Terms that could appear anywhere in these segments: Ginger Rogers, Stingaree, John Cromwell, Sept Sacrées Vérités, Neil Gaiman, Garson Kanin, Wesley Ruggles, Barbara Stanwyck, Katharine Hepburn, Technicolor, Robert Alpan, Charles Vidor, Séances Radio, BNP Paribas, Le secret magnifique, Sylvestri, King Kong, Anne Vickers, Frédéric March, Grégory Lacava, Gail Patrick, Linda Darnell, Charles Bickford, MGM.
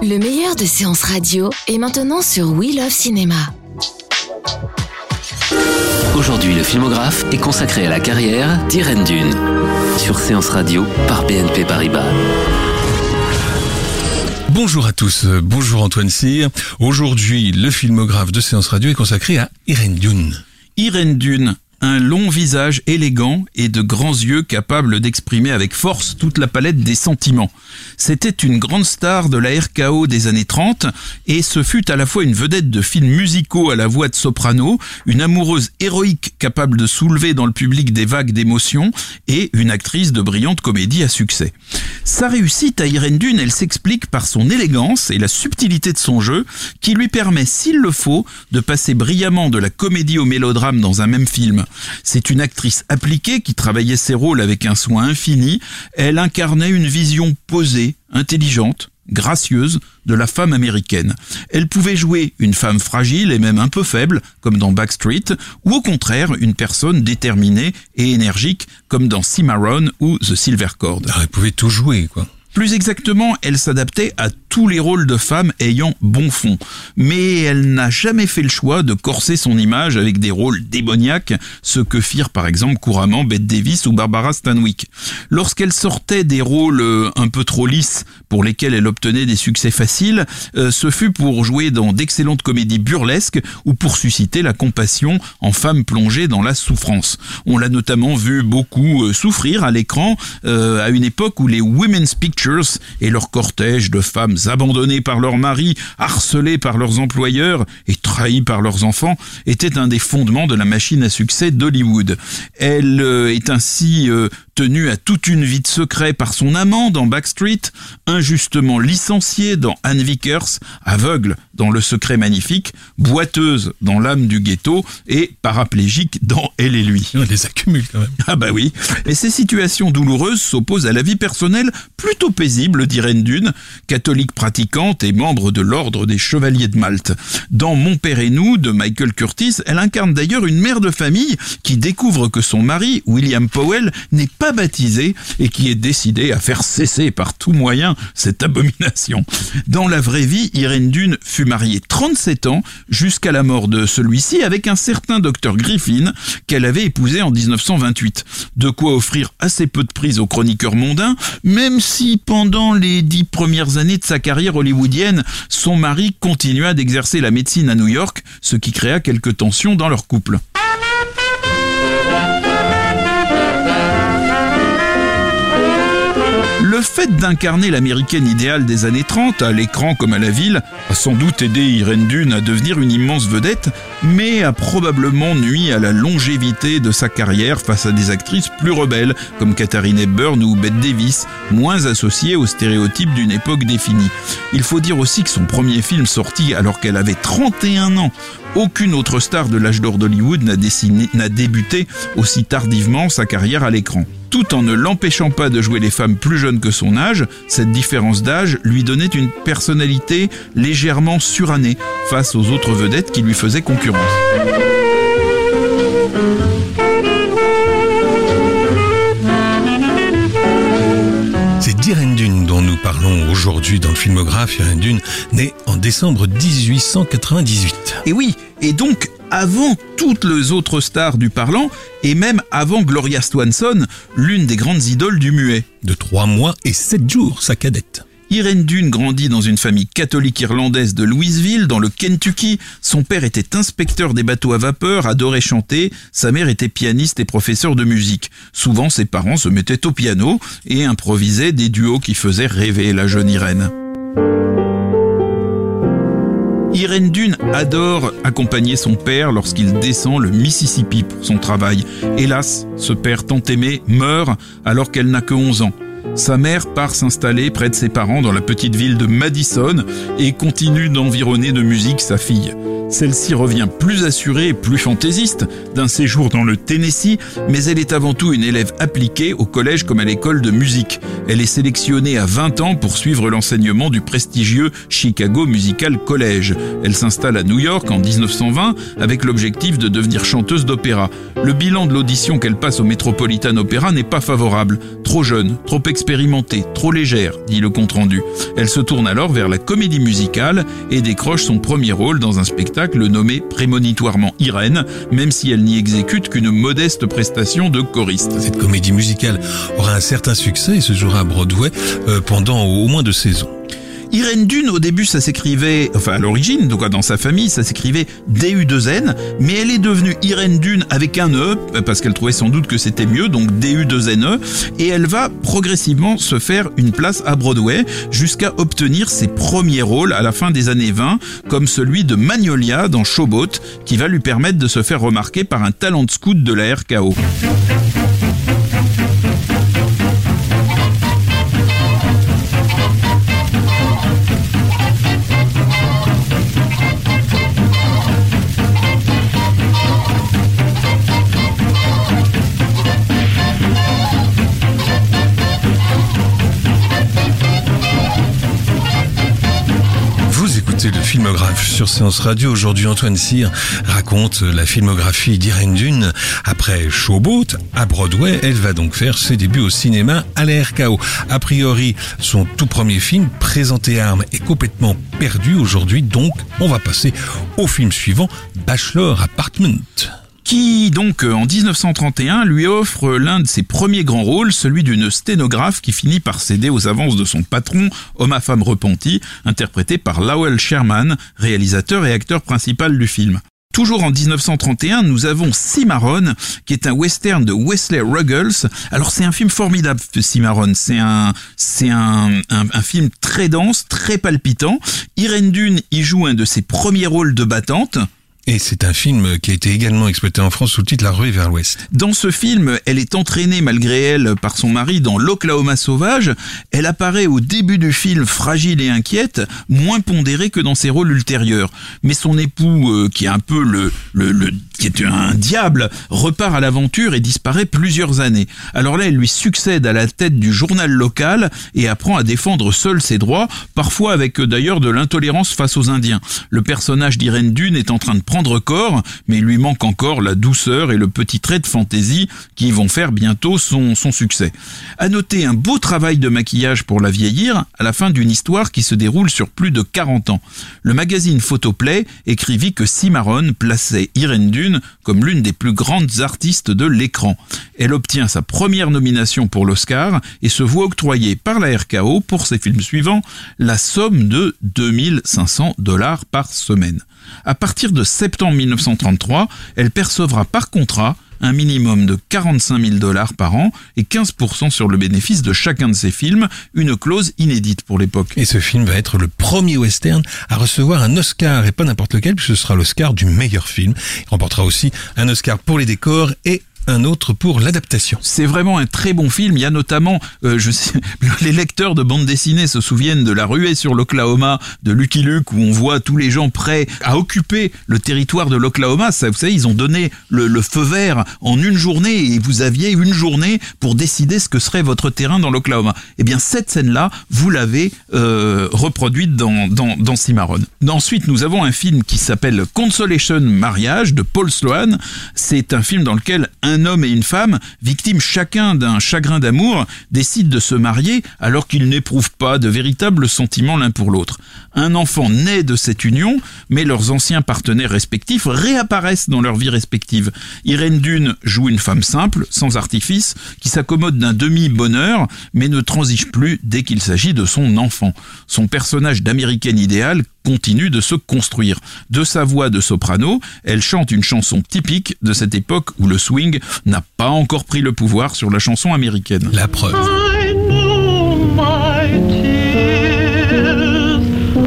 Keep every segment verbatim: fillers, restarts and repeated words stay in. Le meilleur de Séances Radio est maintenant sur We Love Cinéma. Aujourd'hui, le filmographe est consacré à la carrière d'Irene Dunne sur Séances Radio par B N P Paribas. Bonjour à tous, bonjour Antoine Cyr. Aujourd'hui, le filmographe de Séances Radio est consacré à Irene Dunne. Irene Dunne, un long visage élégant et de grands yeux capables d'exprimer avec force toute la palette des sentiments. C'était une grande star de la R K O des années trente et ce fut à la fois une vedette de films musicaux à la voix de soprano, une amoureuse héroïque capable de soulever dans le public des vagues d'émotions et une actrice de brillantes comédies à succès. Sa réussite à Irene Dunne, elle s'explique par son élégance et la subtilité de son jeu qui lui permet, s'il le faut, de passer brillamment de la comédie au mélodrame dans un même film. C'est une actrice appliquée qui travaillait ses rôles avec un soin infini. Elle incarnait une vision posée, intelligente, gracieuse de la femme américaine. Elle pouvait jouer une femme fragile et même un peu faible, comme dans Backstreet, ou au contraire une personne déterminée et énergique, comme dans Cimarron ou The Silver Cord. Alors, elle pouvait tout jouer, quoi. Plus exactement, elle s'adaptait à tous les rôles de femmes ayant bon fond. Mais elle n'a jamais fait le choix de corser son image avec des rôles démoniaques, ce que firent par exemple couramment Bette Davis ou Barbara Stanwyck. Lorsqu'elle sortait des rôles un peu trop lisses pour lesquels elle obtenait des succès faciles, euh, ce fut pour jouer dans d'excellentes comédies burlesques ou pour susciter la compassion en femmes plongées dans la souffrance. On l'a notamment vu beaucoup souffrir à l'écran euh, à une époque où les Women's Pictures et leur cortège de femmes abandonnées par leurs maris, harcelées par leurs employeurs et trahies par leurs enfants était un des fondements de la machine à succès d'Hollywood. Elle est ainsi tenue à toute une vie de secret par son amant dans Backstreet, injustement licenciée dans Anne Vickers, aveugle dans Le secret magnifique, boiteuse dans L'âme du ghetto et paraplégique dans Elle et lui. On les accumule quand même. Ah bah oui. Et ces situations douloureuses s'opposent à la vie personnelle plutôt paisible d'Irene Dunne, catholique pratiquante et membre de l'ordre des Chevaliers de Malte. Dans Mon père et nous de Michael Curtis, elle incarne d'ailleurs une mère de famille qui découvre que son mari, William Powell, n'est pas baptisé et qui est décidé à faire cesser par tout moyen cette abomination. Dans la vraie vie, Irene Dunne fut mariée trente-sept ans jusqu'à la mort de celui-ci avec un certain docteur Griffin qu'elle avait épousé en dix-neuf cent vingt-huit. De quoi offrir assez peu de prise aux chroniqueurs mondains, même si pendant les dix premières années de sa carrière hollywoodienne, son mari continua d'exercer la médecine à New York, ce qui créa quelques tensions dans leur couple. Le fait d'incarner l'américaine idéale des années trente, à l'écran comme à la ville, a sans doute aidé Irene Dunne à devenir une immense vedette, mais a probablement nui à la longévité de sa carrière face à des actrices plus rebelles, comme Katharine Hepburn ou Bette Davis, moins associées aux stéréotypes d'une époque définie. Il faut dire aussi que son premier film sorti alors qu'elle avait trente et un ans. Aucune autre star de l'âge d'or d'Hollywood n'a, dessiné, n'a débuté aussi tardivement sa carrière à l'écran. Tout en ne l'empêchant pas de jouer les femmes plus jeunes que son âge, cette différence d'âge lui donnait une personnalité légèrement surannée face aux autres vedettes qui lui faisaient concurrence. C'est d'Irene Dunne dont nous parlons aujourd'hui dans le filmographe. Irene Dunne, née en décembre dix-huit cent quatre-vingt-dix-huit. Et oui, et donc avant toutes les autres stars du parlant, et même avant Gloria Swanson, l'une des grandes idoles du muet. De trois mois et sept jours, sa cadette. Irene Dunne grandit dans une famille catholique irlandaise de Louisville, dans le Kentucky. Son père était inspecteur des bateaux à vapeur, adorait chanter. Sa mère était pianiste et professeure de musique. Souvent, ses parents se mettaient au piano et improvisaient des duos qui faisaient rêver la jeune Irene. Irene Dunne adore accompagner son père lorsqu'il descend le Mississippi pour son travail. Hélas, ce père tant aimé meurt alors qu'elle n'a que onze ans. Sa mère part s'installer près de ses parents dans la petite ville de Madison et continue d'environner de musique sa fille. Celle-ci revient plus assurée et plus fantaisiste d'un séjour dans le Tennessee, mais elle est avant tout une élève appliquée au collège comme à l'école de musique. Elle est sélectionnée à vingt ans pour suivre l'enseignement du prestigieux Chicago Musical College. Elle s'installe à New York en dix-neuf cent vingt avec l'objectif de devenir chanteuse d'opéra. Le bilan de l'audition qu'elle passe au Metropolitan Opera n'est pas favorable. Trop jeune, trop expérimentée, trop légère, dit le compte-rendu. Elle se tourne alors vers la comédie musicale et décroche son premier rôle dans un spectacle nommée prémonitoirement Irene, même si elle n'y exécute qu'une modeste prestation de choriste. Cette comédie musicale aura un certain succès et se jouera à Broadway pendant au moins deux saisons. Irene Dunne, au début, ça s'écrivait, enfin à l'origine, donc dans sa famille, ça s'écrivait D U deux N, mais elle est devenue Irene Dunne avec un E, parce qu'elle trouvait sans doute que c'était mieux, donc D U deux N E, et elle va progressivement se faire une place à Broadway, jusqu'à obtenir ses premiers rôles à la fin des années vingt, comme celui de Magnolia dans Showboat, qui va lui permettre de se faire remarquer par un talent scout de la R K O. C'est le filmographe sur Séances Radio. Aujourd'hui, Antoine Cyr raconte la filmographie d'Irene Dunne. Après Showboat, à Broadway, elle va donc faire ses débuts au cinéma à la R K O. A priori, son tout premier film, Présenté Armes, est complètement perdu aujourd'hui. Donc, on va passer au film suivant, Bachelor Apartment, qui donc en dix-neuf cent trente et un lui offre l'un de ses premiers grands rôles, celui d'une sténographe qui finit par céder aux avances de son patron, homme à femme repenti, interprété par Lowell Sherman, réalisateur et acteur principal du film. Toujours en dix-neuf cent trente et un, nous avons Cimarron, qui est un western de Wesley Ruggles. Alors c'est un film formidable, Cimarron. C'est un, c'est un, un, un film très dense, très palpitant. Irene Dunne y joue un de ses premiers rôles de battante. Et c'est un film qui a été également exploité en France sous le titre La Ruée vers l'Ouest. Dans ce film, elle est entraînée malgré elle par son mari dans l'Oklahoma sauvage. Elle apparaît au début du film fragile et inquiète, moins pondérée que dans ses rôles ultérieurs. Mais son époux, euh, qui est un peu le, le, le, qui est un diable, repart à l'aventure et disparaît plusieurs années. Alors là, elle lui succède à la tête du journal local et apprend à défendre seule ses droits, parfois avec d'ailleurs de l'intolérance face aux Indiens. Le personnage d'Irene Dunne est en train de prendre corps, mais il lui manque encore la douceur et le petit trait de fantaisie qui vont faire bientôt son, son succès. À noter un beau travail de maquillage pour la vieillir à la fin d'une histoire qui se déroule sur plus de quarante ans. Le magazine Photoplay écrivit que Cimarron plaçait Irene Dunne comme l'une des plus grandes artistes de l'écran. Elle obtient sa première nomination pour l'Oscar et se voit octroyer par la R K O pour ses films suivants la somme de deux mille cinq cents dollars par semaine. À partir de septembre dix-neuf cent trente-trois, elle percevra par contrat un minimum de quarante-cinq mille dollars par an et quinze pour cent sur le bénéfice de chacun de ses films, une clause inédite pour l'époque. Et ce film va être le premier western à recevoir un Oscar, et pas n'importe lequel, puisque ce sera l'Oscar du meilleur film. Il remportera aussi un Oscar pour les décors et un autre pour l'adaptation. C'est vraiment un très bon film. Il y a notamment, euh, je sais, les lecteurs de bande dessinée se souviennent de La Ruée sur l'Oklahoma de Lucky Luke, où on voit tous les gens prêts à occuper le territoire de l'Oklahoma. Ça, vous savez, ils ont donné le, le feu vert en une journée et vous aviez une journée pour décider ce que serait votre terrain dans l'Oklahoma. Eh bien, cette scène-là, vous l'avez euh, reproduite dans, dans, dans Cimarron. Ensuite, nous avons un film qui s'appelle Consolation Marriage de Paul Sloan. C'est un film dans lequel un Un homme et une femme, victimes chacun d'un chagrin d'amour, décident de se marier alors qu'ils n'éprouvent pas de véritables sentiments l'un pour l'autre. Un enfant naît de cette union, mais leurs anciens partenaires respectifs réapparaissent dans leur vie respective. Irene Dunne joue une femme simple, sans artifice, qui s'accommode d'un demi-bonheur, mais ne transige plus dès qu'il s'agit de son enfant. Son personnage d'américaine idéale continue de se construire. De sa voix de soprano, elle chante une chanson typique de cette époque où le swing n'a pas encore pris le pouvoir sur la chanson américaine. La preuve. I know my tears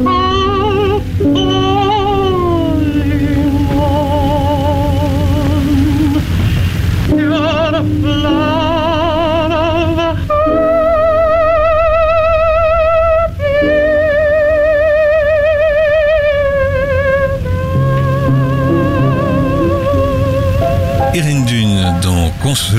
are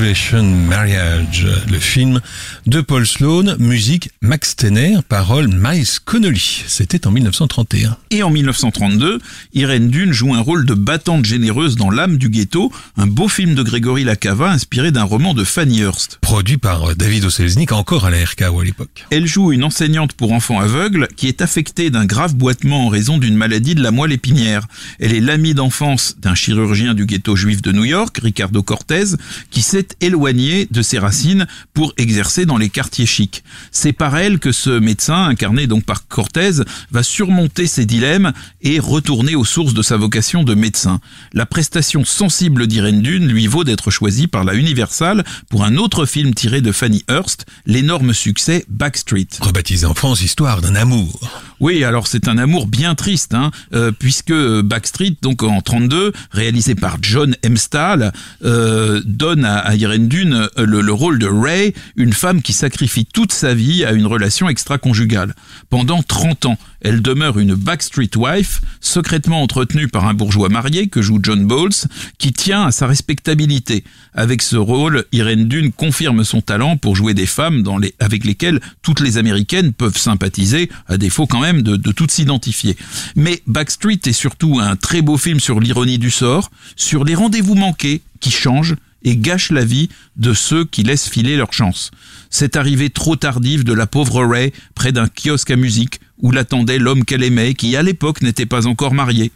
Revelation Marriage, le film de Paul Sloan, musique Max Tenner, paroles Miles Connolly. C'était en mille neuf cent trente et un. Et en mille neuf cent trente-deux, Irene Dunne joue un rôle de battante généreuse dans L'âme du ghetto, un beau film de Grégory Lacava inspiré d'un roman de Fanny Hurst. Produit par David Oselznick, encore à la R K O à l'époque. Elle joue une enseignante pour enfants aveugles qui est affectée d'un grave boitement en raison d'une maladie de la moelle épinière. Elle est l'amie d'enfance d'un chirurgien du ghetto juif de New York, Ricardo Cortez, qui s'est éloigné de ses racines pour exercer dans les quartiers chics. C'est par elle que ce médecin, incarné donc par Cortez, va surmonter ses dilemmes et retourner aux sources de sa vocation de médecin. La prestation sensible d'Irene Dunne lui vaut d'être choisie par la Universal pour un autre film tiré de Fanny Hurst, l'énorme succès Backstreet. Rebaptisé en France, histoire d'un amour. Oui, alors c'est un amour bien triste, hein, euh, puisque Backstreet, donc en trente-deux, réalisé par John M. Stahl, euh, donne à, à Irene Dunne le, le rôle de Ray, une femme qui sacrifie toute sa vie à une relation extra-conjugale. Pendant trente ans, elle demeure une Backstreet Wife, secrètement entretenue par un bourgeois marié que joue John Bowles, qui tient à sa respectabilité. Avec ce rôle, Irene Dunne confirme son talent pour jouer des femmes dans les, avec lesquelles toutes les Américaines peuvent sympathiser, à défaut quand même de, de toutes s'identifier. Mais Backstreet est surtout un très beau film sur l'ironie du sort, sur les rendez-vous manqués qui changent et gâchent la vie de ceux qui laissent filer leur chance. Cette arrivée trop tardive de la pauvre Ray près d'un kiosque à musique où l'attendait l'homme qu'elle aimait, qui à l'époque n'était pas encore marié,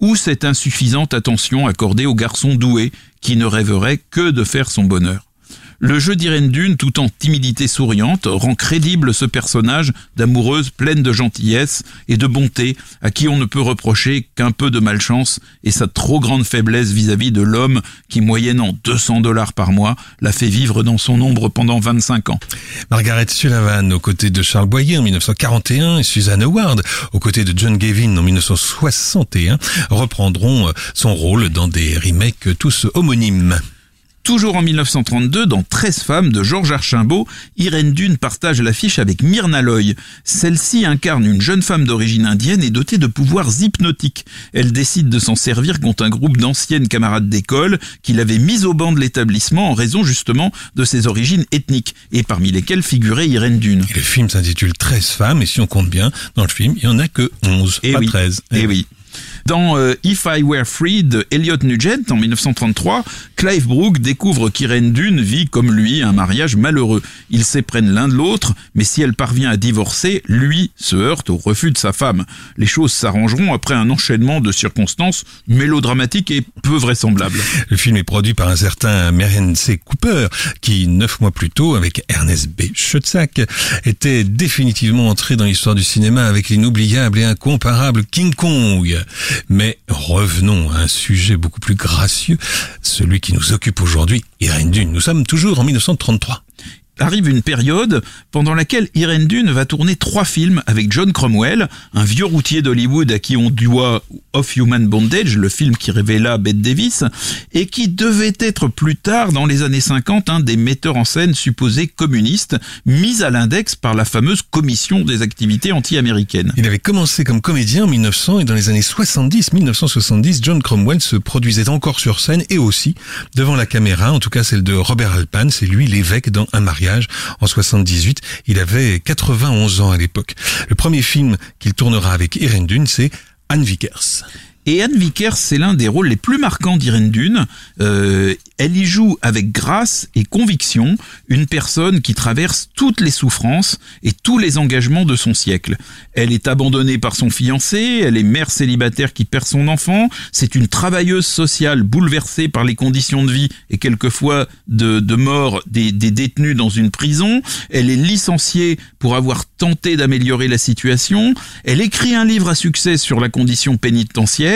ou cette insuffisante attention accordée aux garçons doués qui ne rêveraient que de faire son bonheur. Le jeu d'Irene Dunne, tout en timidité souriante, rend crédible ce personnage d'amoureuse pleine de gentillesse et de bonté, à qui on ne peut reprocher qu'un peu de malchance et sa trop grande faiblesse vis-à-vis de l'homme qui, moyennant deux cents dollars par mois, la fait vivre dans son ombre pendant vingt-cinq ans. Margaret Sullivan, aux côtés de Charles Boyer en mille neuf cent quarante et un et Suzanne Howard, aux côtés de John Gavin en mille neuf cent soixante et un, reprendront son rôle dans des remakes tous homonymes. Toujours en mille neuf cent trente-deux, dans treize femmes de Georges Archimbault, Irene Dunne partage l'affiche avec Myrna Loy. Celle-ci incarne une jeune femme d'origine indienne et dotée de pouvoirs hypnotiques. Elle décide de s'en servir contre un groupe d'anciennes camarades d'école qui l'avaient mise au banc de l'établissement en raison justement de ses origines ethniques, et parmi lesquelles figurait Irene Dunne. Et le film s'intitule treize femmes, et si on compte bien, dans le film, il n'y en a que onze, et pas oui, treize. Et, et oui. Dans euh, If I Were Free de Elliot Nugent en mille neuf cent trente-trois, Clive Brook découvre qu'Irene Dunne vit comme lui un mariage malheureux. Ils s'éprennent l'un de l'autre, mais si elle parvient à divorcer, lui se heurte au refus de sa femme. Les choses s'arrangeront après un enchaînement de circonstances mélodramatiques et peu vraisemblables. Le film est produit par un certain Merian C. Cooper qui, neuf mois plus tôt, avec Ernest B. Schoedsack, était définitivement entré dans l'histoire du cinéma avec l'inoubliable et incomparable King Kong. Mais revenons à un sujet beaucoup plus gracieux, celui qui nous occupe aujourd'hui, Irene Dunne. Nous sommes toujours en mille neuf cent trente-trois. Arrive une période pendant laquelle Irene Dunne va tourner trois films avec John Cromwell, un vieux routier d'Hollywood à qui on doit Of Human Bondage, le film qui révéla Bette Davis, et qui devait être plus tard, dans les années cinquante, un des metteurs en scène supposés communistes, mis à l'index par la fameuse commission des activités anti-américaines. Il avait commencé comme comédien en mille neuf cents et dans les années soixante-dix, mille neuf cent soixante-dix, John Cromwell se produisait encore sur scène et aussi devant la caméra, en tout cas celle de Robert Alpan, c'est lui l'évêque dans Un mariage. En soixante-dix-huit, il avait quatre-vingt-onze ans à l'époque. Le premier film qu'il tournera avec Irene Dunne, c'est Anne Vickers. Et Anne Vickers, c'est l'un des rôles les plus marquants d'Irene Dunne. Euh, elle y joue avec grâce et conviction une personne qui traverse toutes les souffrances et tous les engagements de son siècle. Elle est abandonnée par son fiancé, elle est mère célibataire qui perd son enfant, c'est une travailleuse sociale bouleversée par les conditions de vie et quelquefois de, de mort des, des détenus dans une prison. Elle est licenciée pour avoir tenté d'améliorer la situation. Elle écrit un livre à succès sur la condition pénitentiaire.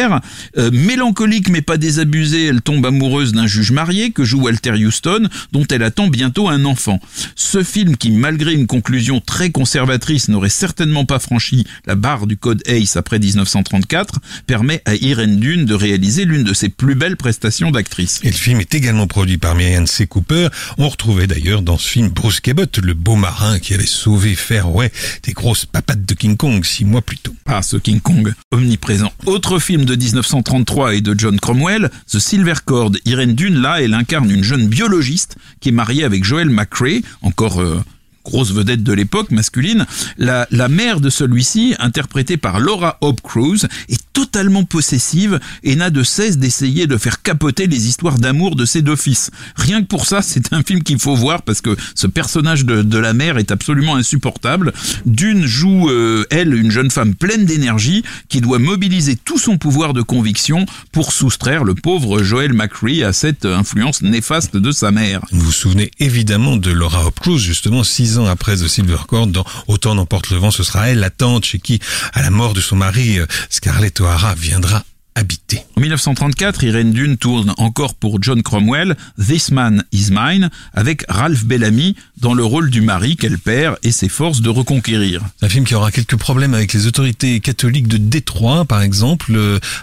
Euh, mélancolique mais pas désabusée, elle tombe amoureuse d'un juge marié que joue Walter Houston, dont elle attend bientôt un enfant. Ce film, qui malgré une conclusion très conservatrice n'aurait certainement pas franchi la barre du code Hays après dix-neuf cent trente-quatre, permet à Irene Dunne de réaliser l'une de ses plus belles prestations d'actrice. Et le film est également produit par Merian C. Cooper. On retrouvait d'ailleurs dans ce film Bruce Cabot, le beau marin qui avait sauvé Fairway des grosses papates de King Kong six mois plus tôt. Ah, ce King Kong omniprésent. Autre film film de dix-neuf cent trente-trois et de John Cromwell, The Silver Cord. Irene Dunne, là, elle incarne une jeune biologiste qui est mariée avec Joel McCrea, encore euh, grosse vedette de l'époque, masculine. La, la mère de celui-ci, interprétée par Laura Hope Crews, est totalement possessive et n'a de cesse d'essayer de faire capoter les histoires d'amour de ses deux fils. Rien que pour ça, c'est un film qu'il faut voir parce que ce personnage de, de la mère est absolument insupportable. Dunne joue, euh, elle, une jeune femme pleine d'énergie qui doit mobiliser tout son pouvoir de conviction pour soustraire le pauvre Joel McCrea à cette influence néfaste de sa mère. Vous vous souvenez évidemment de Laura Hope Crews, justement, six ans après The Silver Cord, dans Autant n'emporte le vent, ce sera elle, la tante chez qui, à la mort de son mari, Scarlett O'Hara viendra habiter. En dix-neuf cent trente-quatre, Irene Dunne tourne encore pour John Cromwell This Man Is Mine avec Ralph Bellamy dans le rôle du mari qu'elle perd et s'efforce de reconquérir. Un film qui aura quelques problèmes avec les autorités catholiques de Détroit, par exemple.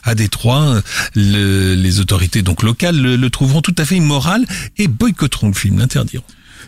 À Détroit, le, les autorités donc locales le, le trouveront tout à fait immoral et boycotteront le film, l'interdiront.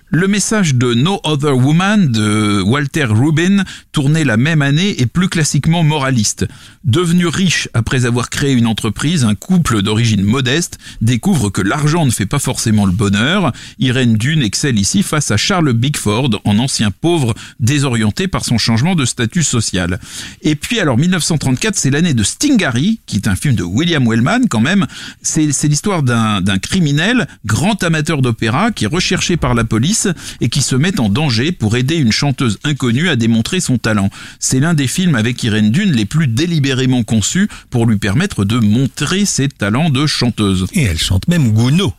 Le message de No Other Woman de Walter Rubin, tourné la même année, est plus classiquement moraliste. Devenu riche après avoir créé une entreprise, un couple d'origine modeste découvre que l'argent ne fait pas forcément le bonheur. Irene Dunne excelle ici face à Charles Bickford, en ancien pauvre désorienté par son changement de statut social. Et puis alors dix-neuf cent trente-quatre, c'est l'année de Stingaree, qui est un film de William Wellman quand même. C'est, c'est l'histoire d'un, d'un criminel, grand amateur d'opéra, qui est recherché par la police et qui se met en danger pour aider une chanteuse inconnue à démontrer son talent. C'est l'un des films avec Irene Dunne les plus délibérément conçus pour lui permettre de montrer ses talents de chanteuse. Et elle chante même Gounod.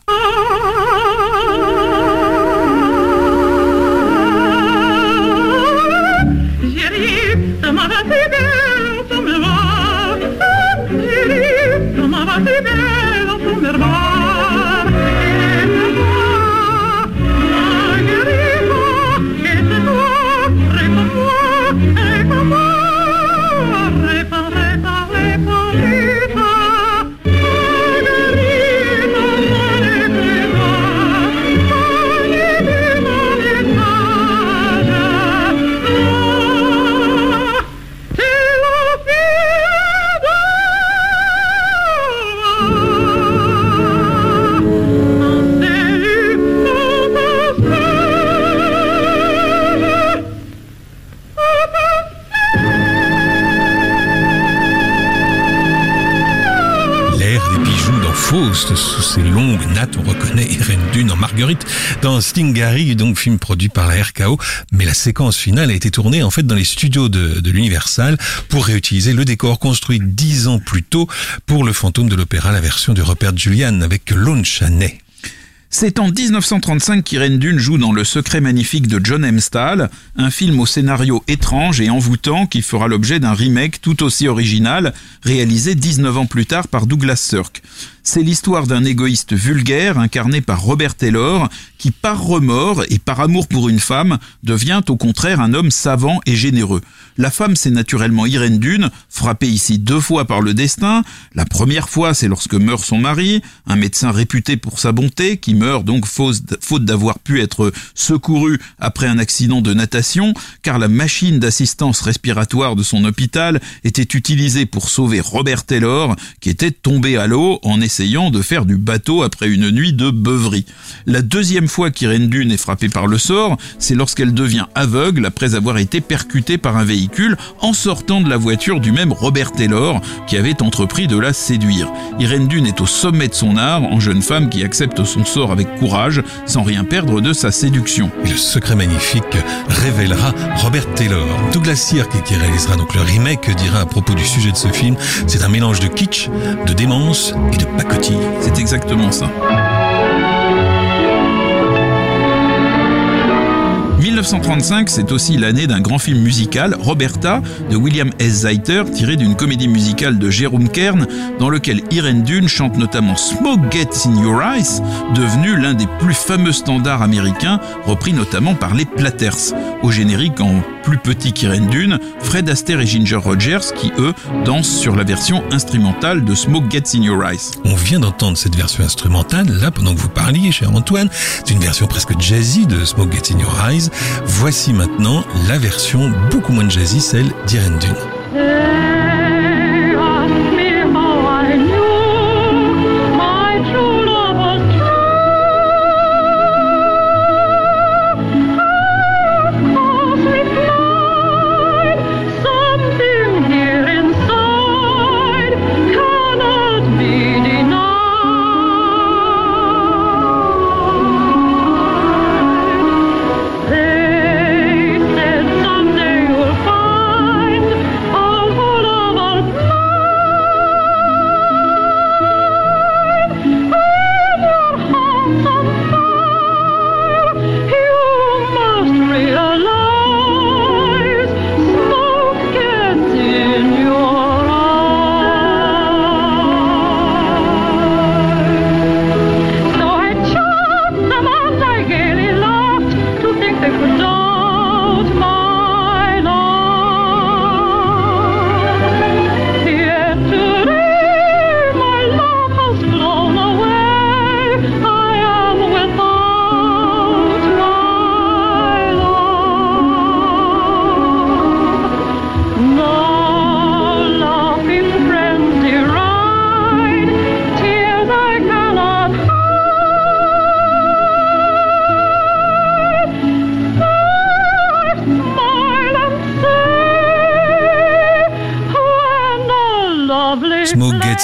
Sous ses longues nattes, on reconnaît Irene Dunne en Marguerite dans Stingaree, donc film produit par la R K O. Mais la séquence finale a été tournée en fait dans les studios de, de l'Universal pour réutiliser le décor construit dix ans plus tôt pour Le Fantôme de l'Opéra, la version de Robert Julian avec Lon Chaney. C'est en dix-neuf cent trente-cinq qu'Irene Dunne joue dans Le secret magnifique de John M. Stahl, un film au scénario étrange et envoûtant qui fera l'objet d'un remake tout aussi original, réalisé dix-neuf ans plus tard par Douglas Sirk. C'est l'histoire d'un égoïste vulgaire, incarné par Robert Taylor, qui par remords et par amour pour une femme, devient au contraire un homme savant et généreux. La femme, c'est naturellement Irene Dunne, frappée ici deux fois par le destin. La première fois, c'est lorsque meurt son mari, un médecin réputé pour sa bonté, qui meurt donc faute d'avoir pu être secouru après un accident de natation, car la machine d'assistance respiratoire de son hôpital était utilisée pour sauver Robert Taylor, qui était tombé à l'eau en essayant de faire du bateau après une nuit de beuverie. La deuxième fois qu'Irene Dunne est frappée par le sort, c'est lorsqu'elle devient aveugle après avoir été percutée par un véhicule en sortant de la voiture du même Robert Taylor, qui avait entrepris de la séduire. Irene Dunne est au sommet de son art, en jeune femme qui accepte son sort avec courage, sans rien perdre de sa séduction. Et Le secret magnifique révélera Robert Taylor. Douglas Sirk, qui réalisera donc le remake, dira à propos du sujet de ce film, c'est un mélange de kitsch, de démence et de pacotille. C'est exactement ça. dix-neuf cent trente-cinq, c'est aussi l'année d'un grand film musical, Roberta, de William S. Zeiter, tiré d'une comédie musicale de Jérôme Kern, dans lequel Irene Dunne chante notamment Smoke Gets in Your Eyes, devenu l'un des plus fameux standards américains, repris notamment par les Platters. Au générique, en plus petit qu'Irene Dunne, Fred Astaire et Ginger Rogers, qui eux, dansent sur la version instrumentale de Smoke Gets in Your Eyes. On vient d'entendre cette version instrumentale, là, pendant que vous parliez, cher Antoine, c'est une version presque jazzy de Smoke Gets in Your Eyes. Voici maintenant la version beaucoup moins jazzy, celle d'Irene Dunne.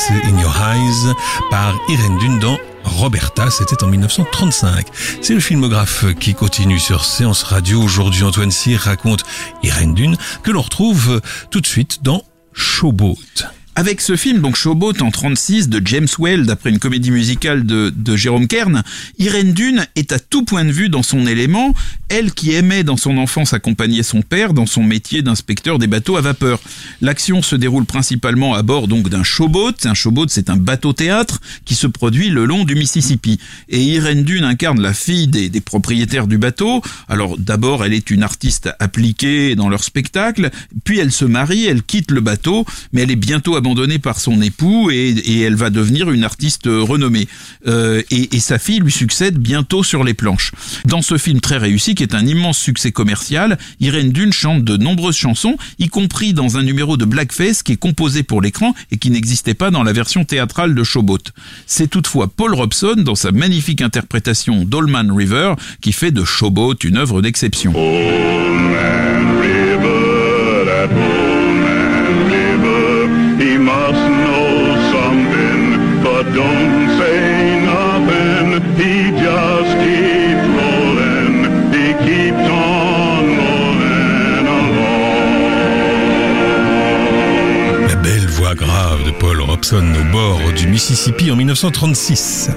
Gets in Your Eyes par Irene Dunne, Roberta, c'était en mille neuf cent trente-cinq. C'est le filmographe qui continue sur Séances Radio. Aujourd'hui, Antoine Cyr raconte Irene Dunne, que l'on retrouve tout de suite dans Showboat. Avec ce film, donc Showboat en trente-six de James Whale, d'après une comédie musicale de, de Jérôme Kern, Irene Dunne est à tout point de vue dans son élément, elle qui aimait dans son enfance accompagner son père dans son métier d'inspecteur des bateaux à vapeur. L'action se déroule principalement à bord donc d'un showboat. Un showboat, c'est un bateau-théâtre qui se produit le long du Mississippi. Et Irene Dunne incarne la fille des, des propriétaires du bateau. Alors d'abord, elle est une artiste appliquée dans leur spectacle, puis elle se marie, elle quitte le bateau, mais elle est bientôt abandonnée par son époux et, et elle va devenir une artiste renommée. Euh, et, et sa fille lui succède bientôt sur les planches. Dans ce film très réussi, qui est un immense succès commercial, Irene Dunne chante de nombreuses chansons, y compris dans un numéro de blackface qui est composé pour l'écran et qui n'existait pas dans la version théâtrale de Showboat. C'est toutefois Paul Robeson, dans sa magnifique interprétation d'Oldman River, qui fait de Showboat une œuvre d'exception. Oldman River, that Oldman River, he must know something, but don't say nothing, he just keeps rolling, he keeps on rolling along. La belle voix grave de Paul Robeson au bord du Mississippi en mille neuf cent trente-six.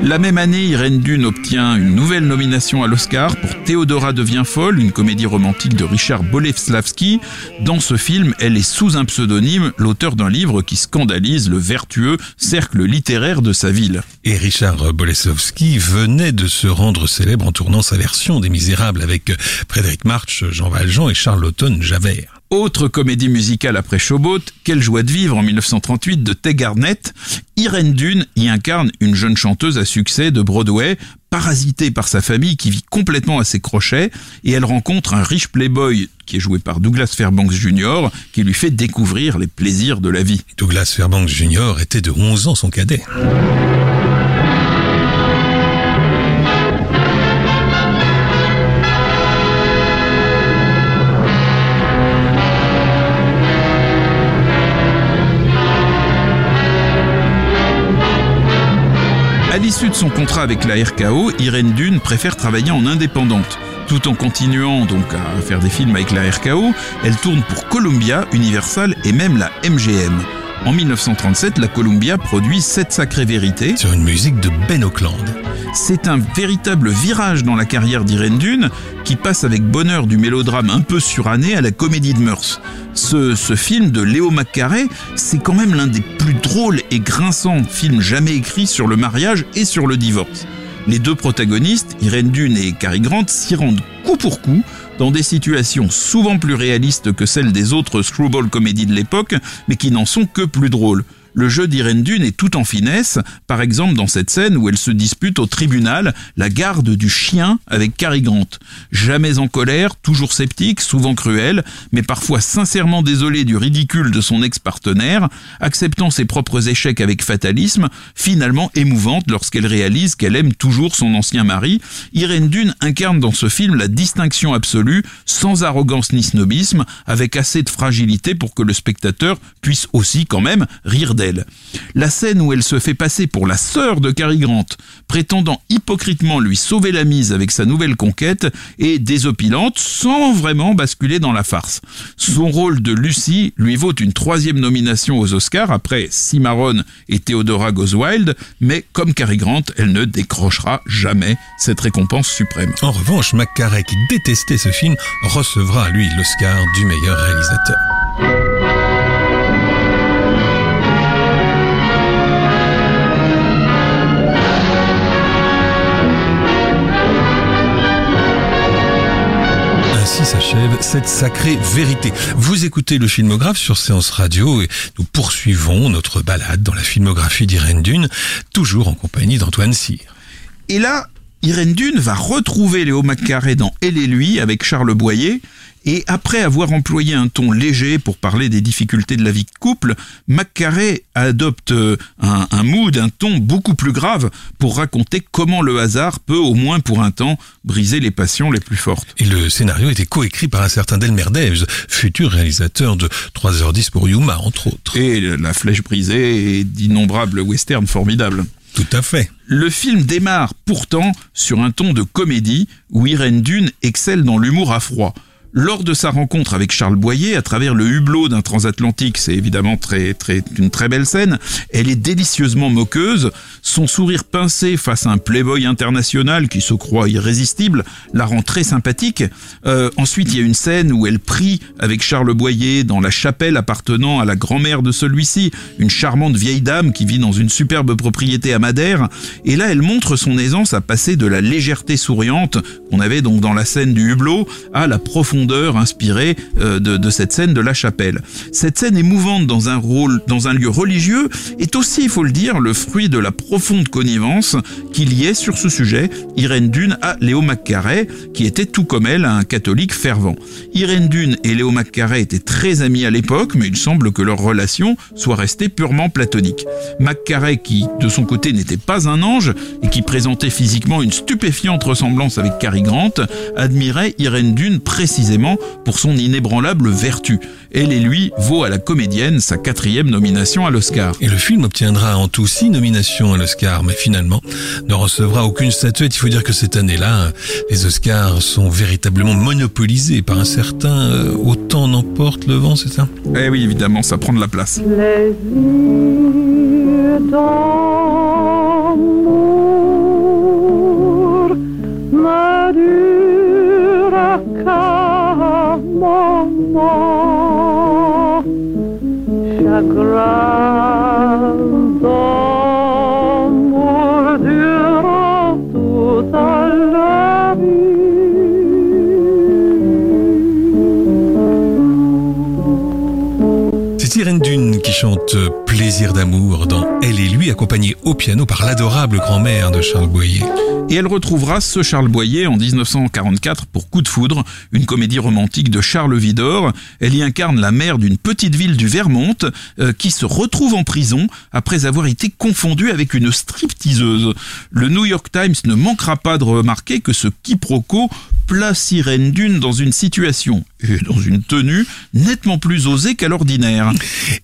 La même année, Irene Dunne obtient une nouvelle nomination à l'Oscar pour Théodora devient folle, une comédie romantique de Richard Boleslavski. Dans ce film, elle est sous un pseudonyme, l'auteur d'un livre qui scandalise le vertueux cercle littéraire de sa ville. Et Richard Boleslavski venait de se rendre célèbre en tournant sa version des Misérables avec Frédéric March, Jean Valjean et Charlotte Javert. Autre comédie musicale après Showboat, Quelle joie de vivre en mille neuf cent trente-huit de Tay Garnett. Irene Dunne y incarne une jeune chanteuse à succès de Broadway, parasitée par sa famille qui vit complètement à ses crochets, et elle rencontre un riche playboy qui est joué par Douglas Fairbanks junior qui lui fait découvrir les plaisirs de la vie. Douglas Fairbanks junior était de onze ans son cadet. À l'issue de son contrat avec la R K O, Irene Dunne préfère travailler en indépendante. Tout en continuant donc à faire des films avec la R K O, elle tourne pour Columbia, Universal et même la M G M. En mille neuf cent trente-sept, la Columbia produit Sept Sacrées Vérités sur une musique de Ben Auckland. C'est un véritable virage dans la carrière d'Irene Dunne qui passe avec bonheur du mélodrame un peu suranné à la comédie de mœurs. Ce, ce film de Léo McCrea, c'est quand même l'un des plus drôles et grinçants films jamais écrits sur le mariage et sur le divorce. Les deux protagonistes, Irene Dunne et Cary Grant, s'y rendent coup pour coup dans des situations souvent plus réalistes que celles des autres screwball comédies de l'époque, mais qui n'en sont que plus drôles. Le jeu d'Irene Dunne est tout en finesse, par exemple dans cette scène où elle se dispute au tribunal la garde du chien avec Cary Grant. Jamais en colère, toujours sceptique, souvent cruelle, mais parfois sincèrement désolée du ridicule de son ex-partenaire, acceptant ses propres échecs avec fatalisme, finalement émouvante lorsqu'elle réalise qu'elle aime toujours son ancien mari. Irene Dunne incarne dans ce film la distinction absolue, sans arrogance ni snobisme, avec assez de fragilité pour que le spectateur puisse aussi quand même rire d'elle. La scène où elle se fait passer pour la sœur de Cary Grant, prétendant hypocritement lui sauver la mise avec sa nouvelle conquête, est désopilante sans vraiment basculer dans la farce. Son rôle de Lucy lui vaut une troisième nomination aux Oscars après Cimarron et Theodora Goes Wild, mais comme Cary Grant, elle ne décrochera jamais cette récompense suprême. En revanche, McCrea, qui détestait ce film, recevra lui l'Oscar du meilleur réalisateur. S'achève cette sacrée vérité. Vous écoutez le filmographe sur Séances Radio et nous poursuivons notre balade dans la filmographie d'Irene Dunne, toujours en compagnie d'Antoine Cyr. Et là, Irene Dunne va retrouver Léo McCrea dans Elle et lui avec Charles Boyer, et après avoir employé un ton léger pour parler des difficultés de la vie de couple, McCrea adopte un, un mood, un ton beaucoup plus grave pour raconter comment le hasard peut, au moins pour un temps, briser les passions les plus fortes. Et le scénario était coécrit par un certain Delmer Daves, futur réalisateur de trois heures dix pour Yuma, entre autres. Et La Flèche brisée et d'innombrables westerns formidables. Tout à fait. Le film démarre pourtant sur un ton de comédie où Irene Dunne excelle dans l'humour à froid. Lors de sa rencontre avec Charles Boyer, à travers le hublot d'un transatlantique, c'est évidemment très, très, une très belle scène, elle est délicieusement moqueuse, son sourire pincé face à un playboy international qui se croit irrésistible la rend très sympathique. Euh, ensuite, il y a une scène où elle prie avec Charles Boyer dans la chapelle appartenant à la grand-mère de celui-ci, une charmante vieille dame qui vit dans une superbe propriété à Madère, et là elle montre son aisance à passer de la légèreté souriante qu'on avait donc dans la scène du hublot à la profondeur inspirée de, de cette scène de la chapelle. Cette scène émouvante dans un, rôle, dans un lieu religieux est aussi, il faut le dire, le fruit de la profonde connivence qu'il y ait sur ce sujet Irene Dunne à Léo McCrea, qui était tout comme elle un catholique fervent. Irene Dunne et Léo McCrea étaient très amis à l'époque, mais il semble que leur relation soit restée purement platonique. McCrea, qui de son côté n'était pas un ange et qui présentait physiquement une stupéfiante ressemblance avec Cary Grant, admirait Irene Dunne précisément pour son inébranlable vertu. Elle et lui vaut à la comédienne sa quatrième nomination à l'Oscar. Et le film obtiendra en tout six nominations à l'Oscar, mais finalement ne recevra aucune statuette. Il faut dire que cette année-là, les Oscars sont véritablement monopolisés par un certain euh, Autant n'emporte le vent, c'est ça ? Eh oui, évidemment, ça prend de la place. Les yeux d'amour me durent qu'à moment, chagrin d'amour durant toute la vie. C'est Irene Dunne qui chante Plaisir d'amour dans Elle et lui, accompagnée au piano par l'adorable grand-mère de Charles Boyer. Et elle retrouvera ce Charles Boyer en dix-neuf cent quarante-quatre pour Coup de foudre, une comédie romantique de Charles Vidor. Elle y incarne la mère d'une petite ville du Vermont euh, qui se retrouve en prison après avoir été confondue avec une stripteaseuse. Le New York Times ne manquera pas de remarquer que ce quiproquo place Irene Dunne dans une situation et dans une tenue nettement plus osée qu'à l'ordinaire.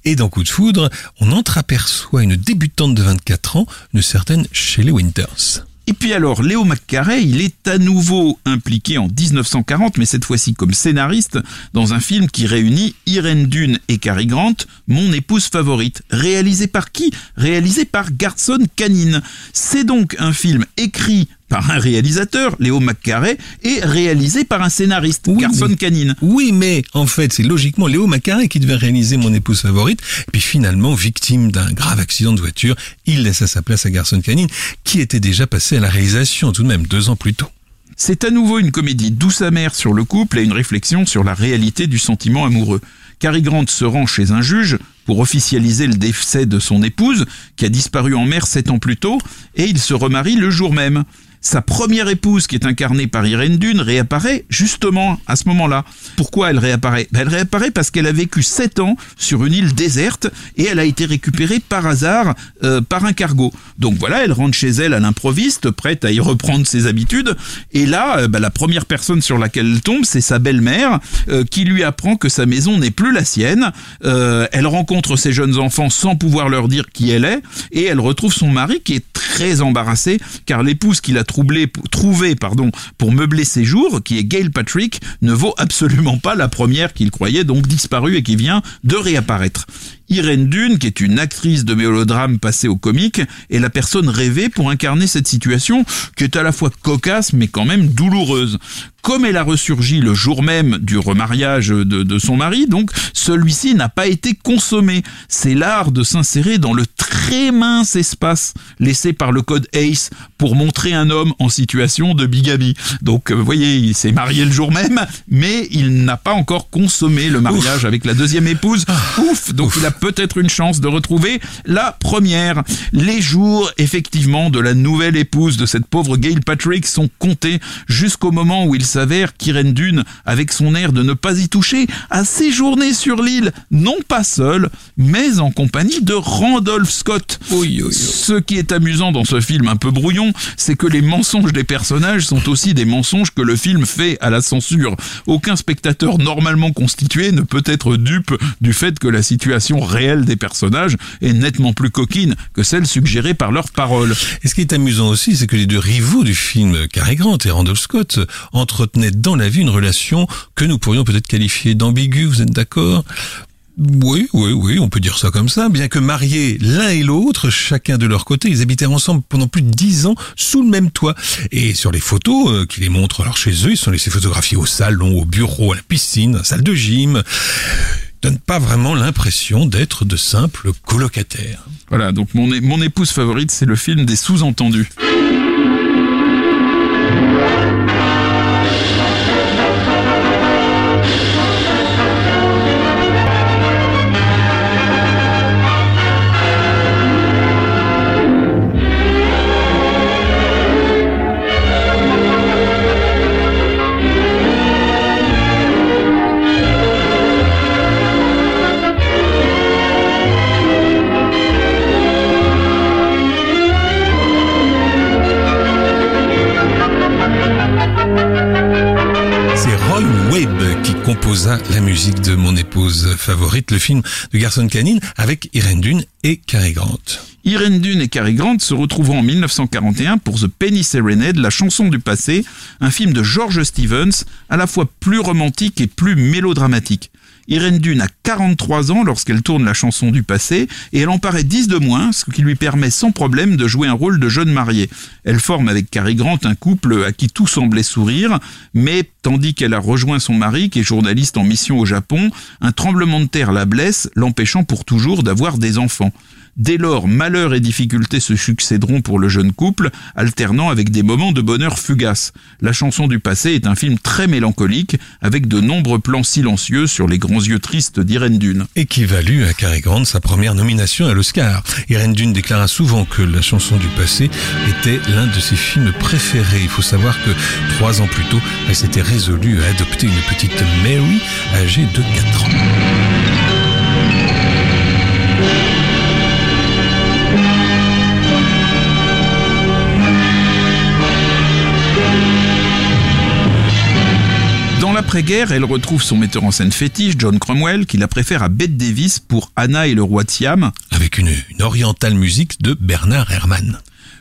Et dans Coup de foudre, on entreaperçoit une débutante de vingt-quatre ans, une certaine Shelley Winters. Et puis alors, Léo McCrea, il est à nouveau impliqué en dix-neuf cent quarante, mais cette fois-ci comme scénariste, dans un film qui réunit Irene Dunne et Cary Grant, Mon épouse favorite. Réalisé par qui ? Réalisé par Garson Kanin. C'est donc un film écrit par un réalisateur, Léo McCrea, et réalisé par un scénariste, oui, Garson mais, Kanin. Oui, mais en fait, c'est logiquement Léo McCrea qui devait réaliser Mon épouse favorite. Et puis finalement, victime d'un grave accident de voiture, il laissa sa place à Garson Kanin, qui était déjà passé à la réalisation tout de même deux ans plus tôt. C'est à nouveau une comédie douce amère sur le couple et une réflexion sur la réalité du sentiment amoureux. Cary Grant se rend chez un juge pour officialiser le décès de son épouse, qui a disparu en mer sept ans plus tôt, et il se remarie le jour même. Sa première épouse, qui est incarnée par Irene Dunne, réapparaît justement à ce moment-là. Pourquoi elle réapparaît ? Elle réapparaît parce qu'elle a vécu sept ans sur une île déserte et elle a été récupérée par hasard euh, par un cargo. Donc voilà, elle rentre chez elle à l'improviste, prête à y reprendre ses habitudes. Et là, euh, bah, la première personne sur laquelle elle tombe, c'est sa belle-mère euh, qui lui apprend que sa maison n'est plus la sienne. Euh, elle rencontre ses jeunes enfants sans pouvoir leur dire qui elle est et elle retrouve son mari qui est très embarrassé car l'épouse qu'il a trouvée Troublé, trouvé pardon, pour meubler ses jours, qui est Gail Patrick, ne vaut absolument pas la première qu'il croyait donc disparue et qui vient de réapparaître. Irene Dunne, qui est une actrice de mélodrame passée au comique, est la personne rêvée pour incarner cette situation qui est à la fois cocasse mais quand même douloureuse. Comme elle a ressurgi le jour même du remariage de, de son mari, donc celui-ci n'a pas été consommé. C'est l'art de s'insérer dans le très mince espace laissé par le code Hays pour montrer un homme en situation de bigamie. Donc vous voyez, il s'est marié le jour même, mais il n'a pas encore consommé le mariage Ouf. avec la deuxième épouse. Ouf, donc Ouf. il a peut-être une chance de retrouver la première. Les jours, effectivement, de la nouvelle épouse de cette pauvre Gail Patrick sont comptés jusqu'au moment où il s'avère qu'Irene Dunne, avec son air de ne pas y toucher, a séjourné sur l'île, non pas seule, mais en compagnie de Randolph Scott. Oui, oui, oui. Ce qui est amusant dans ce film un peu brouillon, c'est que les mensonges des personnages sont aussi des mensonges que le film fait à la censure. Aucun spectateur normalement constitué ne peut être dupe du fait que la situation réelle des personnages est nettement plus coquine que celle suggérée par leurs paroles. Et ce qui est amusant aussi, c'est que les deux rivaux du film, Cary Grant et Randolph Scott, entretenaient dans la vie une relation que nous pourrions peut-être qualifier d'ambiguë, vous êtes d'accord ? Oui, oui, oui, on peut dire ça comme ça. Bien que mariés l'un et l'autre, chacun de leur côté, ils habitaient ensemble pendant plus de dix ans sous le même toit. Et sur les photos euh, qui les montrent alors chez eux, ils se sont laissés photographier au salon, au bureau, à la piscine, à la salle de gym. Ils ne donnent pas vraiment l'impression d'être de simples colocataires. Voilà, donc mon, é- mon épouse favorite, c'est le film des sous-entendus. Composa la musique de mon épouse favorite, le film de Garson Kanin avec Irene Dunne et Cary Grant. Irene Dunne et Cary Grant se retrouveront en dix-neuf cent quarante et un pour The Penny Serenade, la chanson du passé, un film de George Stevens, à la fois plus romantique et plus mélodramatique. Irene Dunne a quarante-trois ans lorsqu'elle tourne la chanson du passé et elle en paraît dix de moins, ce qui lui permet sans problème de jouer un rôle de jeune mariée. Elle forme avec Cary Grant un couple à qui tout semblait sourire, mais tandis qu'elle a rejoint son mari, qui est journaliste en mission au Japon, un tremblement de terre la blesse, l'empêchant pour toujours d'avoir des enfants. Dès lors, malheur et difficultés se succéderont pour le jeune couple, alternant avec des moments de bonheur fugace. La chanson du passé est un film très mélancolique, avec de nombreux plans silencieux sur les grands yeux tristes d'Irene Dunne. Et qui valut à Cary Grant sa première nomination à l'Oscar. Irene Dunne déclara souvent que la chanson du passé était l'un de ses films préférés. Il faut savoir que trois ans plus tôt, elle s'était résolue à adopter une petite Mary âgée de quatre ans. Après-guerre, elle retrouve son metteur en scène fétiche, John Cromwell, qui la préfère à Bette Davis pour Anna et le roi de Siam, avec une, une orientale musique de Bernard Herrmann.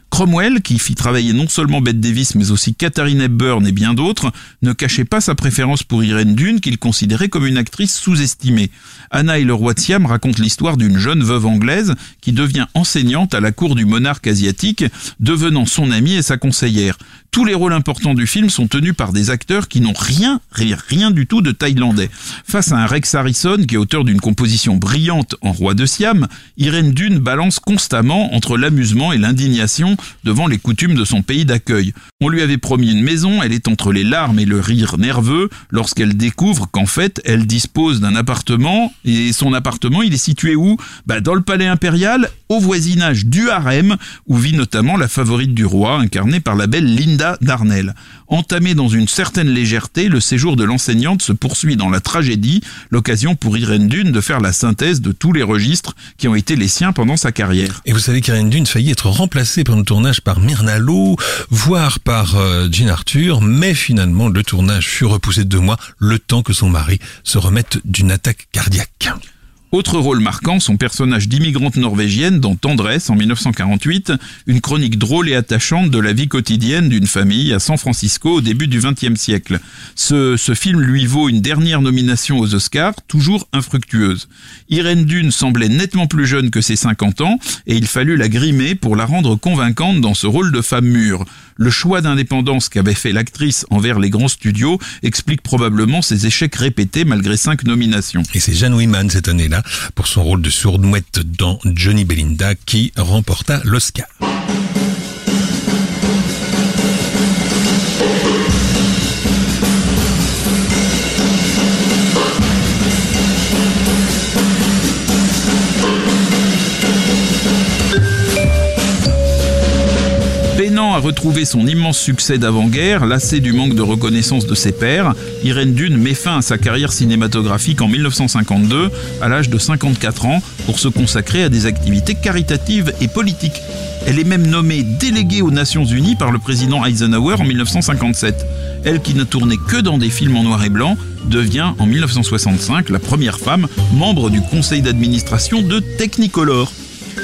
Cromwell, qui fit travailler non seulement Bette Davis mais aussi Katharine Hepburn et bien d'autres, ne cachait pas sa préférence pour Irene Dunne, qu'il considérait comme une actrice sous-estimée. Anna et le roi de Siam raconte l'histoire d'une jeune veuve anglaise qui devient enseignante à la cour du monarque asiatique, devenant son amie et sa conseillère. Tous les rôles importants du film sont tenus par des acteurs qui n'ont rien, rien du tout de thaïlandais. Face à un Rex Harrison qui est auteur d'une composition brillante en roi de Siam, Irene Dunne balance constamment entre l'amusement et l'indignation devant les coutumes de son pays d'accueil. On lui avait promis une maison, elle est entre les larmes et le rire nerveux lorsqu'elle découvre qu'en fait, elle dispose d'un appartement, et son appartement, il est situé où ? Bah, dans le palais impérial, au voisinage du harem, où vit notamment la favorite du roi, incarnée par la belle Linda Darnell. Entamé dans une certaine légèreté, le séjour de l'enseignante se poursuit dans la tragédie, l'occasion pour Irene Dunne de faire la synthèse de tous les registres qui ont été les siens pendant sa carrière. Et vous savez qu'Irene Dunne faillit être remplacée pendant le tournage par Myrna Loy, voire par euh, Jean Arthur, mais finalement le tournage fut repoussé de deux mois, le temps que son mari se remette d'une attaque cardiaque. Autre rôle marquant, son personnage d'immigrante norvégienne dans Tendresse en dix-neuf cent quarante-huit, une chronique drôle et attachante de la vie quotidienne d'une famille à San Francisco au début du vingtième siècle. Ce, ce film lui vaut une dernière nomination aux Oscars, toujours infructueuse. Irene Dunne semblait nettement plus jeune que ses cinquante ans et il fallut la grimer pour la rendre convaincante dans ce rôle de femme mûre. Le choix d'indépendance qu'avait fait l'actrice envers les grands studios explique probablement ses échecs répétés malgré cinq nominations. Et c'est Jeanne Wyman cette année-là pour son rôle de sourde-mouette dans Johnny Belinda qui remporta l'Oscar. retrouver son immense succès d'avant-guerre, lassée du manque de reconnaissance de ses pairs, Irene Dunne met fin à sa carrière cinématographique en mille neuf cent cinquante-deux, à l'âge de cinquante-quatre ans, pour se consacrer à des activités caritatives et politiques. Elle est même nommée déléguée aux Nations Unies par le président Eisenhower en mille neuf cent cinquante-sept. Elle, qui n'a tourné que dans des films en noir et blanc, devient en mille neuf cent soixante-cinq la première femme membre du conseil d'administration de Technicolor.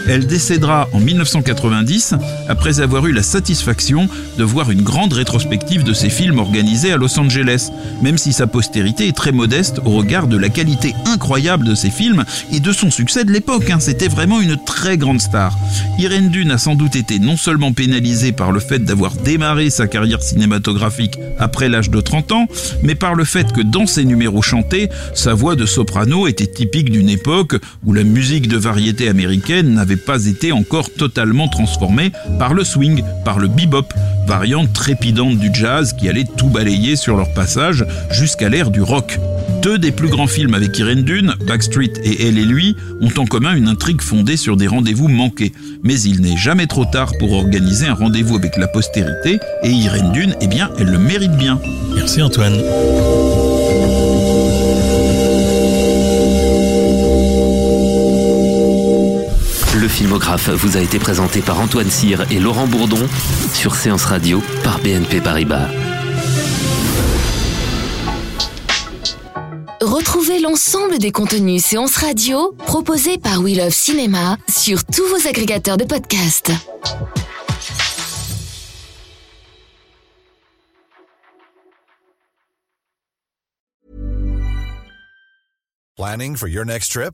Elle décédera en mille neuf cent quatre-vingt-dix après avoir eu la satisfaction de voir une grande rétrospective de ses films organisée à Los Angeles, même si sa postérité est très modeste au regard de la qualité incroyable de ses films et de son succès de l'époque. C'était vraiment une très grande star. Irene Dunne a sans doute été non seulement pénalisée par le fait d'avoir démarré sa carrière cinématographique après l'âge de trente ans, mais par le fait que dans ses numéros chantés, sa voix de soprano était typique d'une époque où la musique de variété américaine n'avait pas été encore totalement transformée par le swing, par le bebop, variante trépidante du jazz qui allait tout balayer sur leur passage jusqu'à l'ère du rock. Deux des plus grands films avec Irene Dunne, Backstreet et Elle et lui, ont en commun une intrigue fondée sur des rendez-vous manqués. Mais il n'est jamais trop tard pour organiser un rendez-vous avec la postérité, et Irene Dunne, eh bien, elle le mérite bien. Merci Antoine. Le Filmographe vous a été présenté par Antoine Cyr et Laurent Bourdon sur Séances Radio par B N P Paribas. Retrouvez l'ensemble des contenus Séances Radio proposés par We Love Cinéma sur tous vos agrégateurs de podcasts. Planning for your next trip?